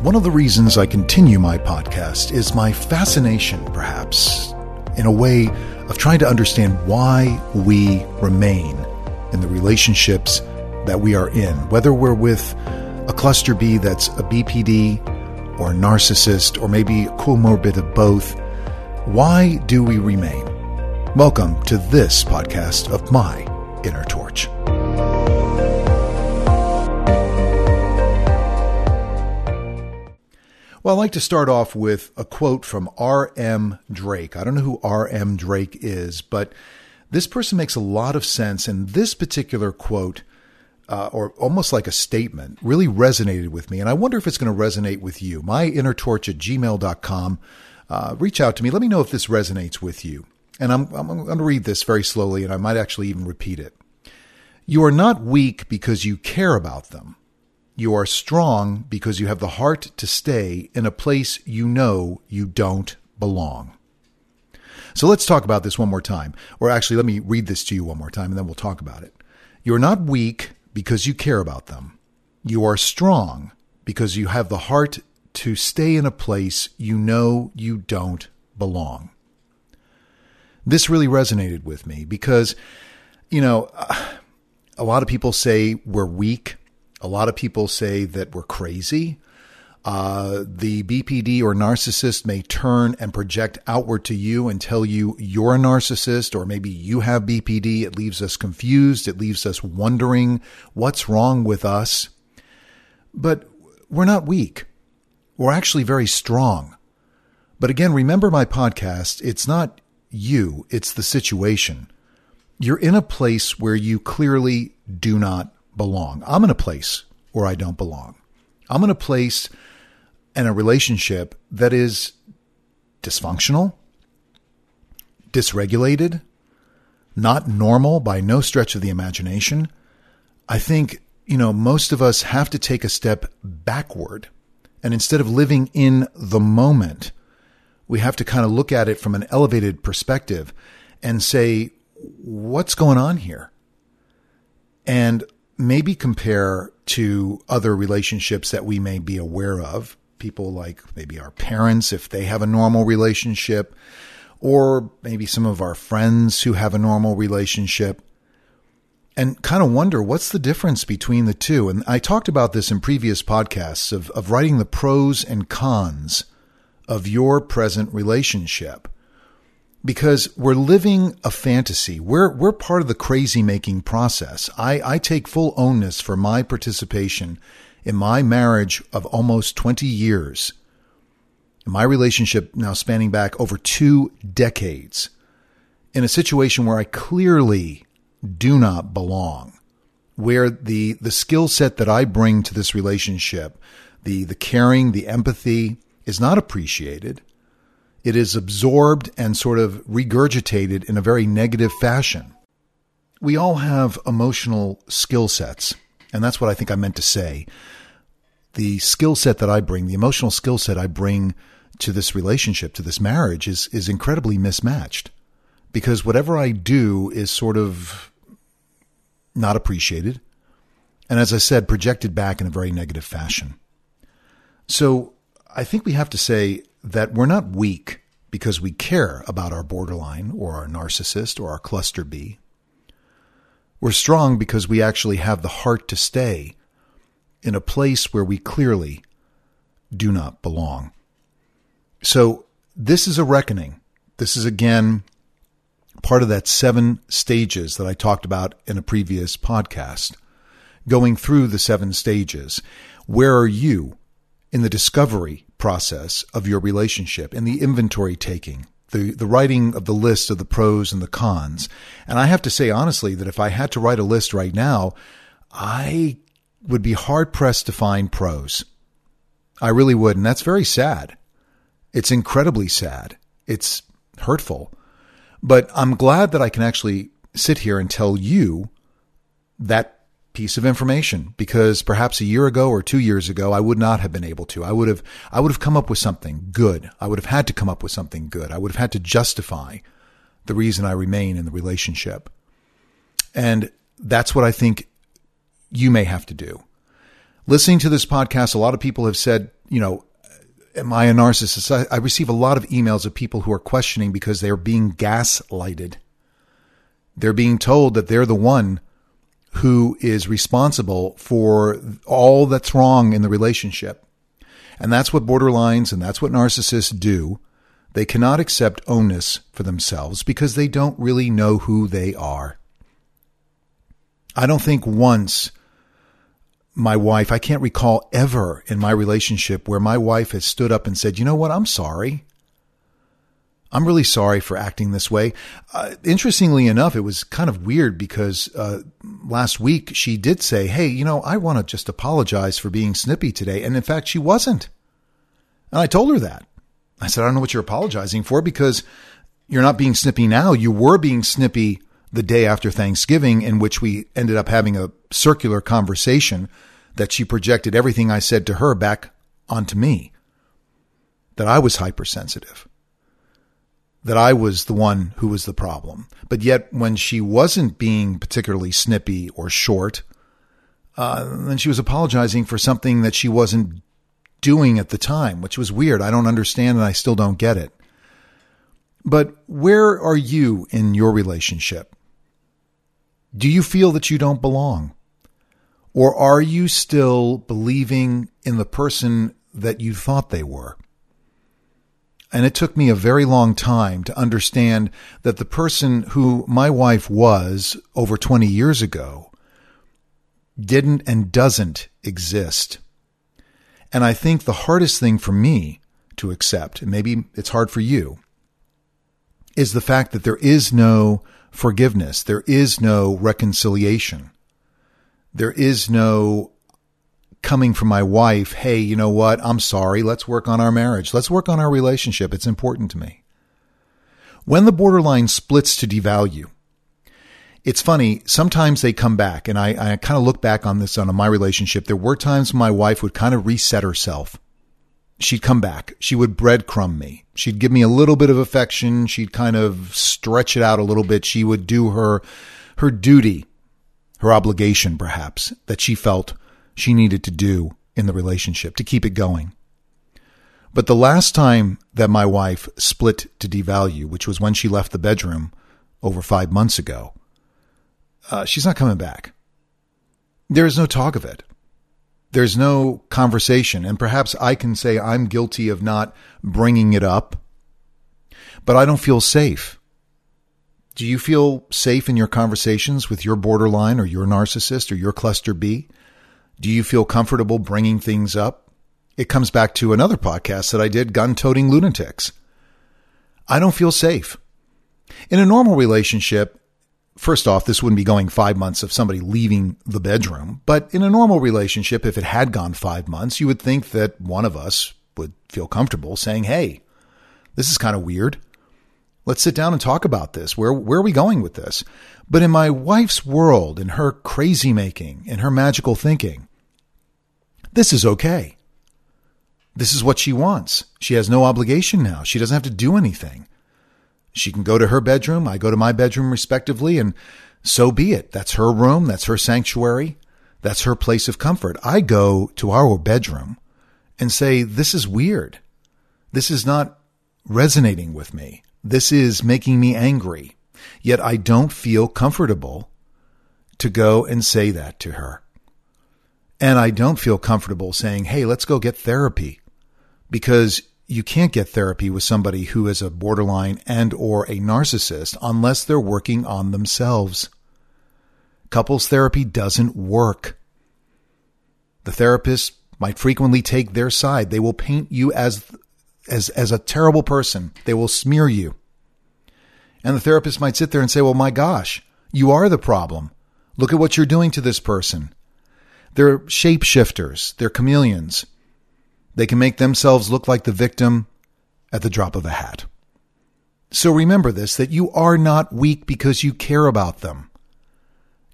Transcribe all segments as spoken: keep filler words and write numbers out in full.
One of the reasons I continue my podcast is my fascination, perhaps, in a way of trying to understand why we remain in the relationships that we are in, whether we're with a cluster B that's a B P D or a narcissist or maybe a comorbid of both. Why do we remain? Welcome to this podcast of My Inner Torch. Well, I'd like to start off with a quote from R M Drake. I don't know who R M Drake is, but this person makes a lot of sense. And this particular quote, uh, or almost like a statement, really resonated with me. And I wonder if it's going to resonate with you. my inner torch at gmail dot com. Uh, reach out to me. Let me know if this resonates with you. And I'm, I'm going to read this very slowly, and I might actually even repeat it. You are not weak because you care about them. You are strong because you have the heart to stay in a place you know you don't belong. So let's talk about this one more time. Or actually, let me read this to you one more time, and then we'll talk about it. You're not weak because you care about them. You are strong because you have the heart to stay in a place you know you don't belong. This really resonated with me because, you know, a lot of people say we're weak. A lot of people say that we're crazy. Uh, the B P D or narcissist may turn and project outward to you and tell you you're a narcissist, or maybe you have B P D. It leaves us confused. It leaves us wondering what's wrong with us. But we're not weak. We're actually very strong. But again, remember my podcast. It's not you. It's the situation. You're in a place where you clearly do not belong. I'm in a place where I don't belong. I'm in a place and a relationship that is dysfunctional, dysregulated, not normal by no stretch of the imagination. I think, you know, most of us have to take a step backward. And instead of living in the moment, we have to kind of look at it from an elevated perspective and say, what's going on here? And maybe compare to other relationships that we may be aware of, people like maybe our parents, if they have a normal relationship, or maybe some of our friends who have a normal relationship, and kind of wonder what's the difference between the two. And I talked about this in previous podcasts of, of writing the pros and cons of your present relationship, because we're living a fantasy. We're, we're part of the crazy making process. I, I take full ownness for my participation in my marriage of almost twenty years, my relationship now spanning back over two decades in a situation where I clearly do not belong, where the, the skill set that I bring to this relationship, the, the caring, the empathy is not appreciated. It is absorbed and sort of regurgitated in a very negative fashion. We all have emotional skill sets, and that's what I think I meant to say. The skill set that I bring, the emotional skill set I bring to this relationship, to this marriage, is is incredibly mismatched, because whatever I do is sort of not appreciated, and as I said, projected back in a very negative fashion. So I think we have to say that we're not weak because we care about our borderline or our narcissist or our cluster B. We're strong because we actually have the heart to stay in a place where we clearly do not belong. So this is a reckoning. This is, again, part of that seven stages that I talked about in a previous podcast, going through the seven stages. Where are you in the discovery process of your relationship, in the inventory taking, the, the writing of the list of the pros and the cons? And I have to say, honestly, that if I had to write a list right now, I would be hard pressed to find pros. I really would. And that's very sad. It's incredibly sad. It's hurtful, but I'm glad that I can actually sit here and tell you that piece of information, because perhaps a year ago or two years ago, I would not have been able to. I would have, I would have come up with something good. I would have had to come up with something good. I would have had to justify the reason I remain in the relationship. And that's what I think you may have to do. listening to this podcast, a lot of people have said, you know, am I a narcissist? I, I receive a lot of emails of people who are questioning because they are being gaslighted. They're being told that they're the one who is responsible for all that's wrong in the relationship. And that's what borderlines and that's what narcissists do. They cannot accept onus for themselves because they don't really know who they are. I don't think once my wife, I can't recall ever in my relationship where my wife has stood up and said, you know what, I'm sorry. I'm really sorry for acting this way. Uh, interestingly enough, it was kind of weird because uh, last week she did say, hey, you know, I want to just apologize for being snippy today. And in fact, she wasn't. And I told her that. I said, I don't know what you're apologizing for because you're not being snippy now. You were being snippy the day after Thanksgiving, in which we ended up having a circular conversation that she projected everything I said to her back onto me, that I was hypersensitive, that I was the one who was the problem. But yet when she wasn't being particularly snippy or short, uh, then she was apologizing for something that she wasn't doing at the time, which was weird. I don't understand, and I still don't get it. But where are you in your relationship? Do you feel that you don't belong? Or are you still believing in the person that you thought they were? And it took me a very long time to understand that the person who my wife was over twenty years ago didn't and doesn't exist. And I think the hardest thing for me to accept, and maybe it's hard for you, is the fact that there is no forgiveness. There is no reconciliation. There is no coming from my wife, hey, you know what? I'm sorry. Let's work on our marriage. Let's work on our relationship. It's important to me. When the borderline splits to devalue, it's funny. Sometimes they come back, and I, I kind of look back on this on my relationship. There were times my wife would kind of reset herself. She'd come back. She would breadcrumb me. She'd give me a little bit of affection. She'd kind of stretch it out a little bit. She would do her, her duty, her obligation, perhaps, that she felt she needed to do in the relationship to keep it going. But the last time that my wife split to devalue, which was when she left the bedroom over five months ago, uh, she's not coming back. There is no talk of it. There's no conversation. And perhaps I can say I'm guilty of not bringing it up, but I don't feel safe. Do you feel safe in your conversations with your borderline or your narcissist or your cluster B? Do you feel comfortable bringing things up? It comes back to another podcast that I did, Gun Toting Lunatics. I don't feel safe. In a normal relationship, first off, this wouldn't be going five months of somebody leaving the bedroom. But in a normal relationship, if it had gone five months, you would think that one of us would feel comfortable saying, hey, this is kind of weird. Let's sit down and talk about this. Where, where are we going with this? But in my wife's world, in her crazy making, in her magical thinking, this is okay. This is what she wants. She has no obligation now. She doesn't have to do anything. She can go to her bedroom. I go to my bedroom respectively, and so be it. That's her room. That's her sanctuary. That's her place of comfort. I go to our bedroom and say, this is weird. This is not resonating with me. This is making me angry. Yet I don't feel comfortable to go and say that to her. And I don't feel comfortable saying, hey, let's go get therapy, because you can't get therapy with somebody who is a borderline and or a narcissist unless they're working on themselves. Couples therapy doesn't work. The therapist might frequently take their side. They will paint you as, as, as a terrible person. They will smear you. And the therapist might sit there and say, well, my gosh, you are the problem. Look at what you're doing to this person. They're shapeshifters. They're chameleons. They can make themselves look like the victim at the drop of a hat. So remember this, that you are not weak because you care about them.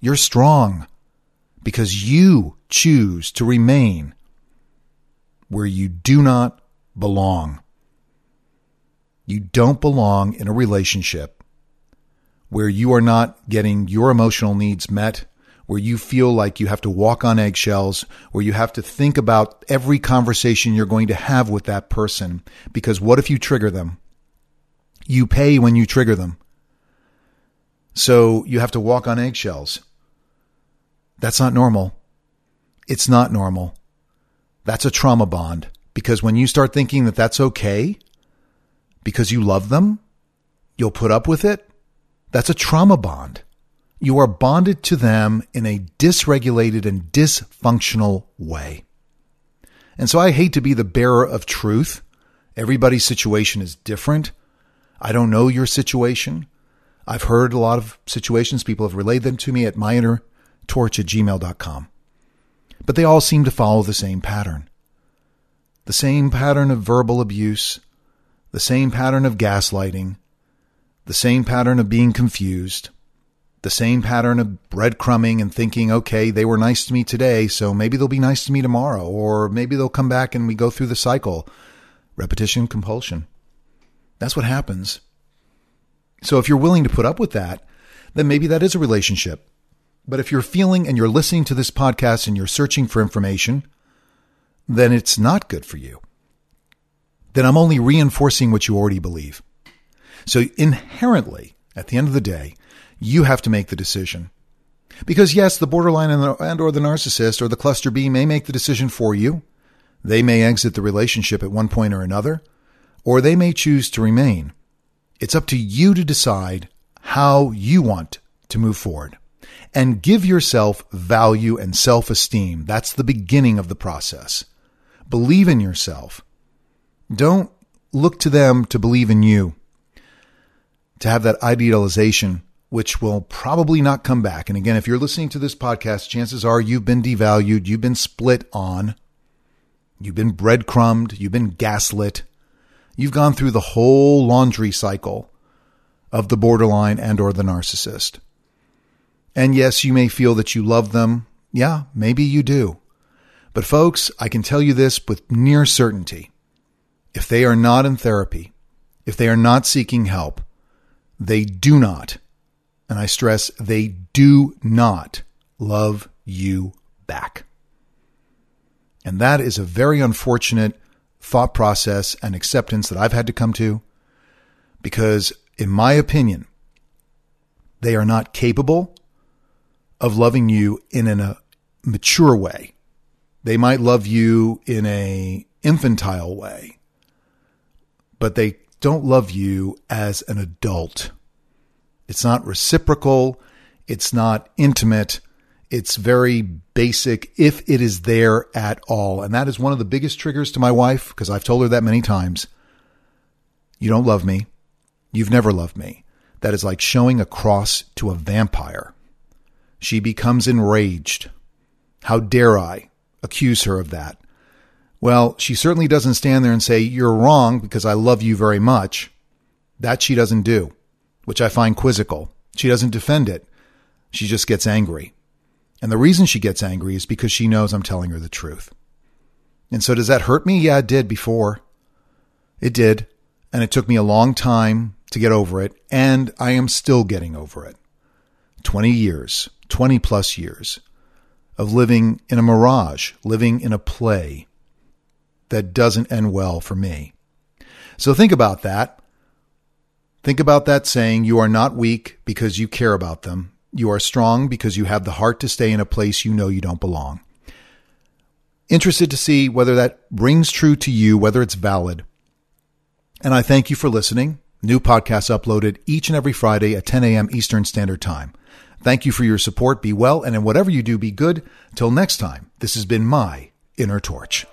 You're strong because you choose to remain where you do not belong. You don't belong in a relationship where you are not getting your emotional needs met, where you feel like you have to walk on eggshells, where you have to think about every conversation you're going to have with that person. Because what if you trigger them? You pay when you trigger them. So you have to walk on eggshells. That's not normal. It's not normal. That's a trauma bond. Because when you start thinking that that's okay, because you love them, you'll put up with it. That's a trauma bond. You are bonded to them in a dysregulated and dysfunctional way. And so I hate to be the bearer of truth. Everybody's situation is different. I don't know your situation. I've heard a lot of situations. People have relayed them to me at my inner torch at gmail dot com. But they all seem to follow the same pattern. The same pattern of verbal abuse, the same pattern of gaslighting, the same pattern of being confused, the same pattern of breadcrumbing and thinking, okay, they were nice to me today, so maybe they'll be nice to me tomorrow, or maybe they'll come back, and we go through the cycle. Repetition, compulsion. That's what happens. So if you're willing to put up with that, then maybe that is a relationship. But if you're feeling and you're listening to this podcast and you're searching for information, then it's not good for you. Then I'm only reinforcing what you already believe. So inherently, at the end of the day, you have to make the decision. Because yes, the borderline and, the, and or the narcissist or the cluster B may make the decision for you. They may exit the relationship at one point or another, or they may choose to remain. It's up to you to decide how you want to move forward. And give yourself value and self-esteem. That's the beginning of the process. Believe in yourself. Don't look to them to believe in you, to have that idealization, which will probably not come back. And again, if you're listening to this podcast, chances are you've been devalued, you've been split on, you've been breadcrumbed, you've been gaslit. You've gone through the whole laundry cycle of the borderline and or the narcissist. And yes, you may feel that you love them. Yeah, maybe you do. But folks, I can tell you this with near certainty. If they are not in therapy, if they are not seeking help, they do not, and I stress, they do not love you back. And that is a very unfortunate thought process and acceptance that I've had to come to, because in my opinion, they are not capable of loving you in a mature way. They might love you in a infantile way, but they don't love you as an adult. It's not reciprocal. It's not intimate. It's very basic, if it is there at all. And that is one of the biggest triggers to my wife, because I've told her that many times. You don't love me. You've never loved me. That is like showing a cross to a vampire. She becomes enraged. How dare I accuse her of that? Well, she certainly doesn't stand there and say, you're wrong because I love you very much. That she doesn't do, which I find quizzical. She doesn't defend it. She just gets angry. And the reason she gets angry is because she knows I'm telling her the truth. And so does that hurt me? Yeah, it did before. It did. And it took me a long time to get over it. And I am still getting over it. twenty years. twenty plus years of living in a mirage, living in a play that doesn't end well for me. So think about that. Think about that saying, you are not weak because you care about them. You are strong because you have the heart to stay in a place you know you don't belong. Interested to see whether that rings true to you, whether it's valid. And I thank you for listening. New podcasts uploaded each and every Friday at ten a.m. Eastern Standard Time. Thank you for your support. Be well, and in whatever you do, be good. Till next time, this has been My Inner Torch.